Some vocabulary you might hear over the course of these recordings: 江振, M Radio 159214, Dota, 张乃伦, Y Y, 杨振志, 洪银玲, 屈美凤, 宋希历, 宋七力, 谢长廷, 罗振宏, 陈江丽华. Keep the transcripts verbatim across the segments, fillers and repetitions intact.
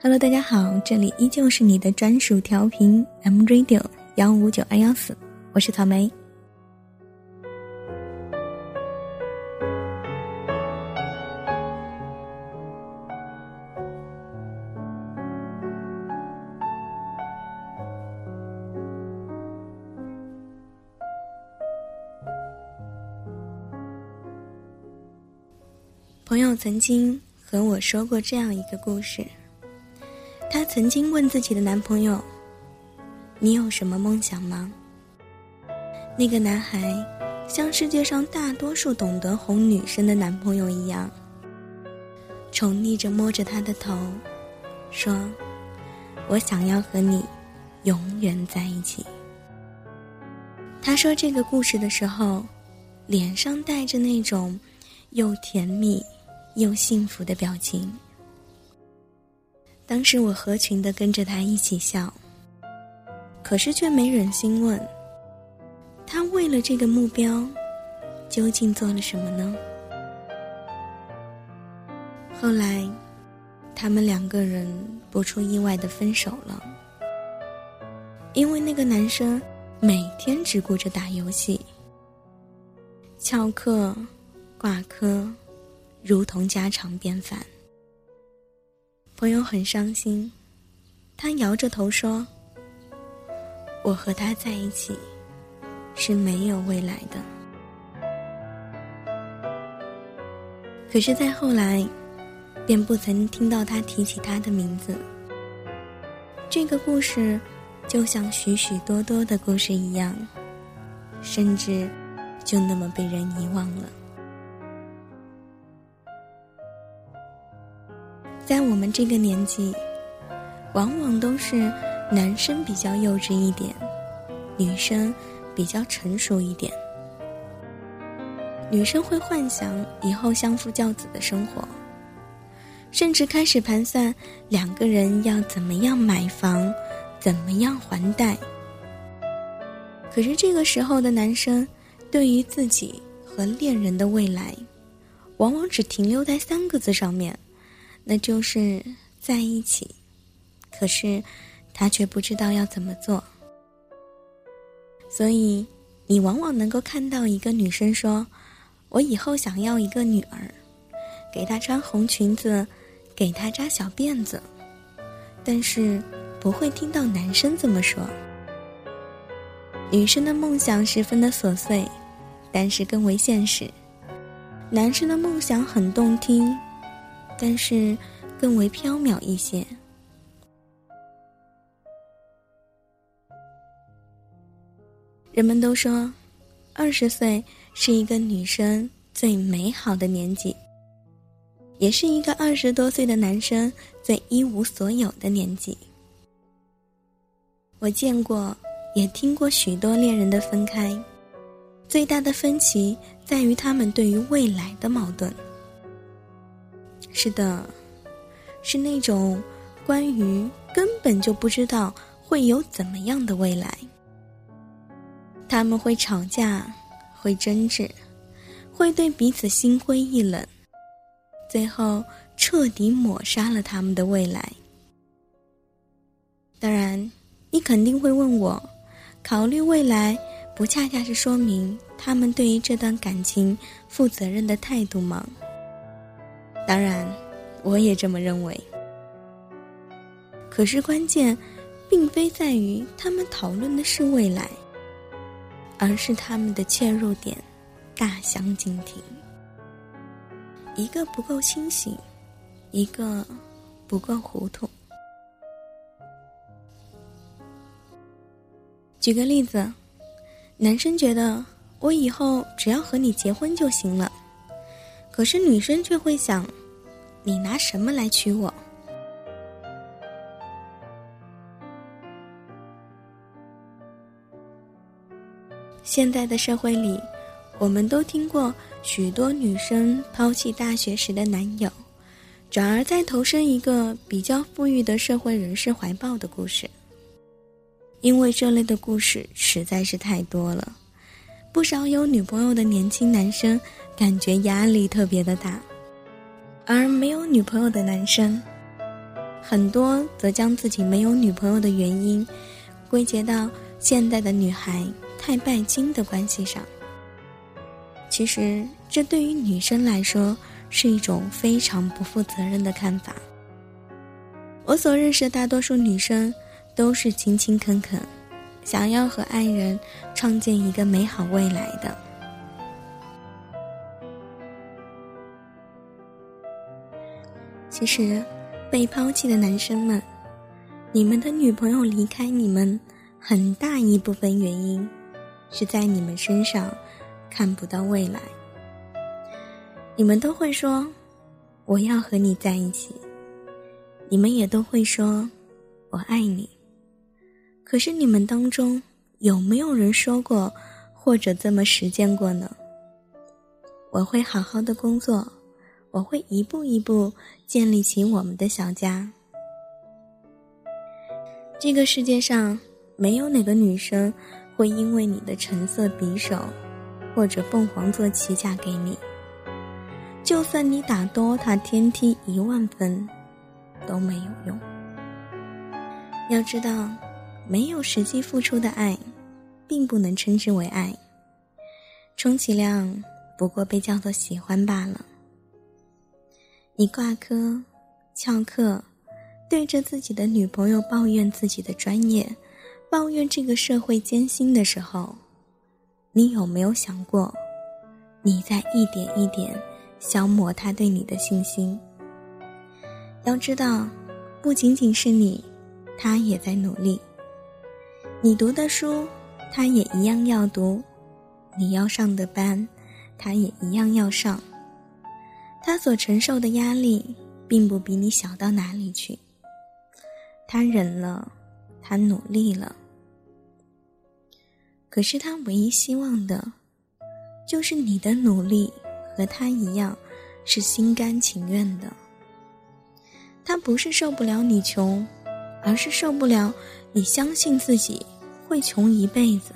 Hello， 大家好，这里依旧是你的专属调频 M Radio 一五九二一四，我是草莓。朋友曾经和我说过这样一个故事，她曾经问自己的男朋友，你有什么梦想吗？那个男孩像世界上大多数懂得哄女生的男朋友一样，宠溺着摸着她的头说，我想要和你永远在一起。她说这个故事的时候，脸上带着那种又甜蜜又幸福的表情。当时我合群地跟着他一起笑，可是却没忍心问他为了这个目标究竟做了什么呢？后来他们两个人不出意外地分手了，因为那个男生每天只顾着打游戏，翘课挂科如同家常便饭。朋友很伤心，他摇着头说，我和他在一起是没有未来的。可是再后来便不曾听到他提起他的名字。这个故事就像许许多多的故事一样，甚至就那么被人遗忘了。在我们这个年纪，往往都是男生比较幼稚一点，女生比较成熟一点。女生会幻想以后相夫教子的生活，甚至开始盘算两个人要怎么样买房，怎么样还贷。可是这个时候的男生，对于自己和恋人的未来，往往只停留在三个字上面，那就是在一起。可是他却不知道要怎么做。所以你往往能够看到一个女生说，我以后想要一个女儿，给她穿红裙子，给她扎小辫子，但是不会听到男生这么说。女生的梦想十分的琐碎，但是更为现实。男生的梦想很动听，但是更为缥缈一些。人们都说，二十岁是一个女生最美好的年纪，也是一个二十多岁的男生最一无所有的年纪。我见过，也听过许多恋人的分开，最大的分歧在于他们对于未来的矛盾。是的，是那种关于根本就不知道会有怎么样的未来。他们会吵架，会争执，会对彼此心灰意冷，最后彻底抹杀了他们的未来。当然，你肯定会问我，考虑未来不恰恰是说明他们对于这段感情负责任的态度吗？当然，我也这么认为。可是关键并非在于他们讨论的是未来，而是他们的切入点大相径庭。一个不够清醒，一个不够糊涂。举个例子，男生觉得我以后只要和你结婚就行了，可是女生却会想，你拿什么来娶我？现在的社会里，我们都听过许多女生抛弃大学时的男友，转而再投身一个比较富裕的社会人士怀抱的故事。因为这类的故事实在是太多了，不少有女朋友的年轻男生感觉压力特别的大，而没有女朋友的男生很多则将自己没有女朋友的原因归结到现代的女孩太拜金的关系上。其实这对于女生来说是一种非常不负责任的看法。我所认识的大多数女生都是勤勤恳恳，想要和爱人创建一个美好未来的。其实被抛弃的男生们，你们的女朋友离开你们，很大一部分原因是在你们身上看不到未来。你们都会说我要和你在一起，你们也都会说我爱你，可是你们当中有没有人说过或者这么实践过呢？我会好好的工作，我会一步一步建立起我们的小家。这个世界上没有哪个女生会因为你的橙色匕首或者凤凰座旗嫁给你，就算你打 Dota 天梯一万分都没有用。要知道没有实际付出的爱并不能称之为爱，充其量不过被叫做喜欢罢了。你挂科翘课，对着自己的女朋友抱怨自己的专业，抱怨这个社会艰辛的时候，你有没有想过你在一点一点消磨她对你的信心？要知道不仅仅是你，她也在努力。你读的书她也一样要读，你要上的班她也一样要上，她所承受的压力并不比你小到哪里去。她忍了，她努力了，可是她唯一希望的就是你的努力和她一样是心甘情愿的。她不是受不了你穷，而是受不了你相信自己会穷一辈子。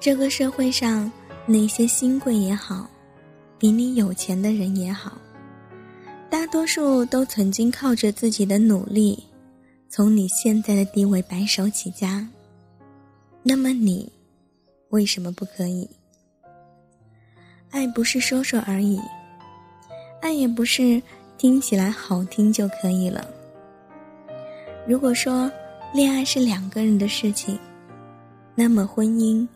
这个社会上那些新贵也好，比你有钱的人也好，大多数都曾经靠着自己的努力从你现在的地位白手起家，那么你为什么不可以？爱不是说说而已，爱也不是听起来好听就可以了。如果说恋爱是两个人的事情，那么婚姻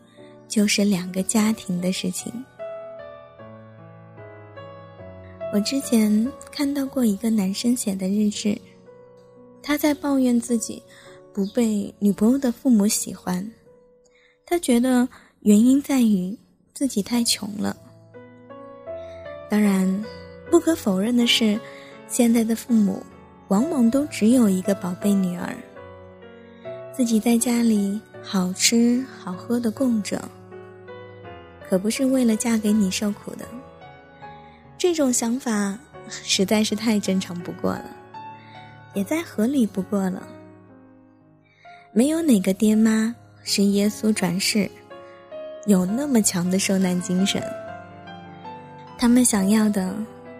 就是两个家庭的事情。我之前看到过一个男生写的日志，他在抱怨自己不被女朋友的父母喜欢，他觉得原因在于自己太穷了。当然不可否认的是，现在的父母往往都只有一个宝贝女儿，自己在家里好吃好喝的供着，可不是为了嫁给你受苦的。这种想法实在是太正常不过了，也再合理不过了。没有哪个爹妈是耶稣转世，有那么强的受难精神。他们想要的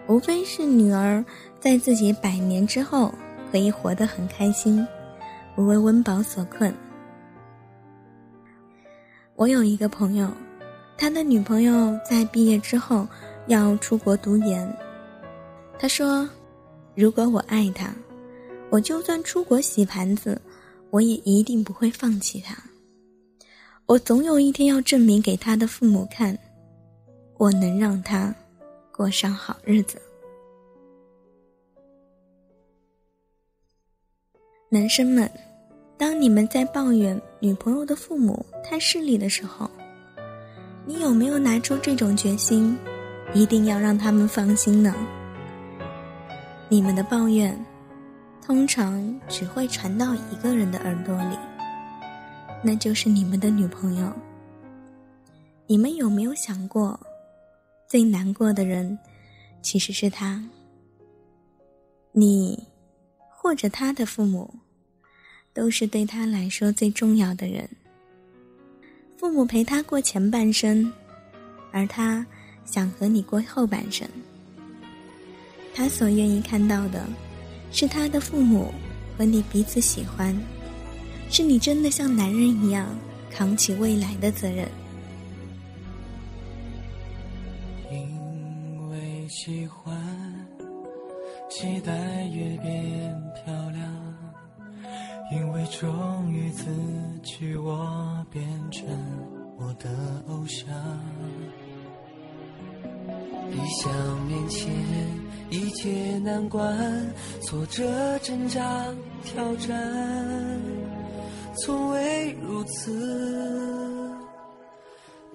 无非是女儿在自己百年之后可以活得很开心，不为温饱所困。我有一个朋友，他的女朋友在毕业之后要出国读研。他说，如果我爱他，我就算出国洗盘子，我也一定不会放弃他。我总有一天要证明给他的父母看，我能让他过上好日子。男生们，当你们在抱怨女朋友的父母太势利的时候，你有没有拿出这种决心，一定要让他们放心呢？你们的抱怨通常只会传到一个人的耳朵里，那就是你们的女朋友。你们有没有想过，最难过的人其实是他？你或者他的父母都是对他来说最重要的人。父母陪他过前半生，而他想和你过后半生。他所愿意看到的是他的父母和你彼此喜欢，是你真的像男人一样扛起未来的责任。因为喜欢，期待越变漂亮，因为忠于自己，我变成我的偶像。理想面前一切难关，挫折挣扎挑战，从未如此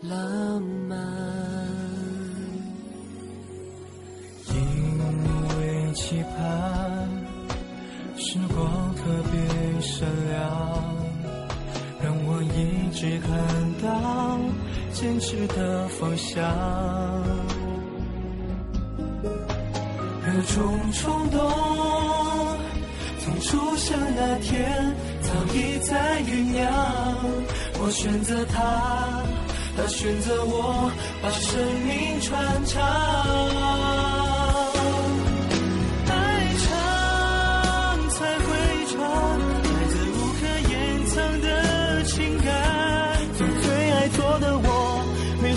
浪漫。因为期盼，时光特别善良，让我一直看到坚持的方向。热衷冲动，从出生那天早已在酝酿，我选择他，他选择我，把生命传唱。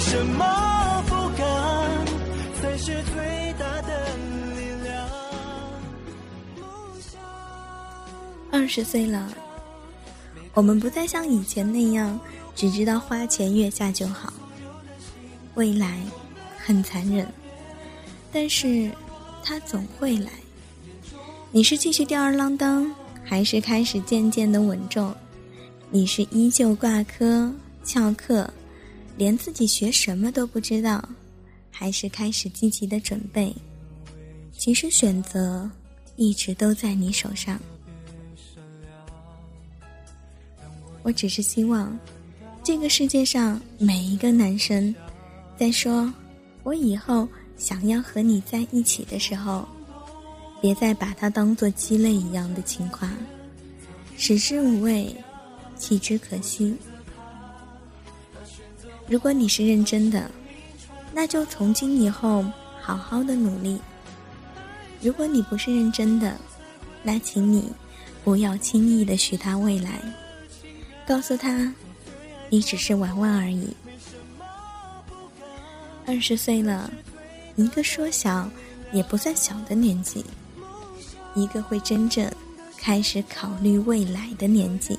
什么不敢，才是最大的力量。二十岁了，我们不再像以前那样只知道花前月下就好。未来很残忍，但是它总会来。你是继续吊儿郎当，还是开始渐渐的稳重？你是依旧挂科翘课，连自己学什么都不知道，还是开始积极的准备？其实选择一直都在你手上。我只是希望这个世界上每一个男生在说我以后想要和你在一起的时候，别再把它当作鸡肋一样的情话，食之无味，弃之可惜。如果你是认真的，那就从今以后好好的努力。如果你不是认真的，那请你不要轻易的许他未来，告诉他你只是玩玩而已。二十岁了，一个说小也不算小的年纪，一个会真正开始考虑未来的年纪。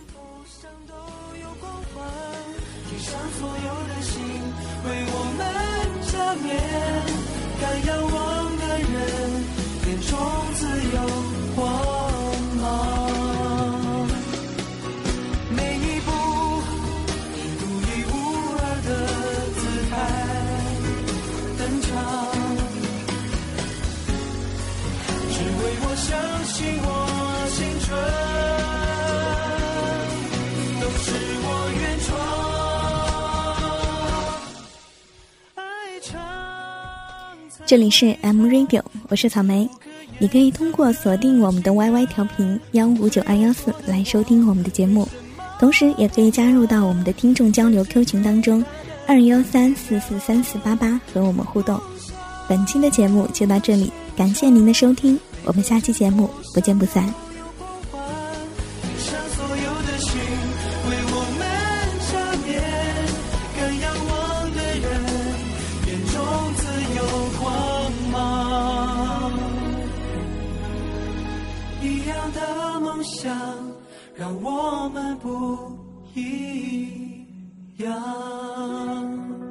这里是 M Radio， 我是草莓。你可以通过锁定我们的 Y Y 调频一五九二一四来收听我们的节目，同时也可以加入到我们的听众交流 Q 群当中二一三四四三四八八和我们互动。本期的节目就到这里，感谢您的收听，我们下期节目不见不散。让我们不一样。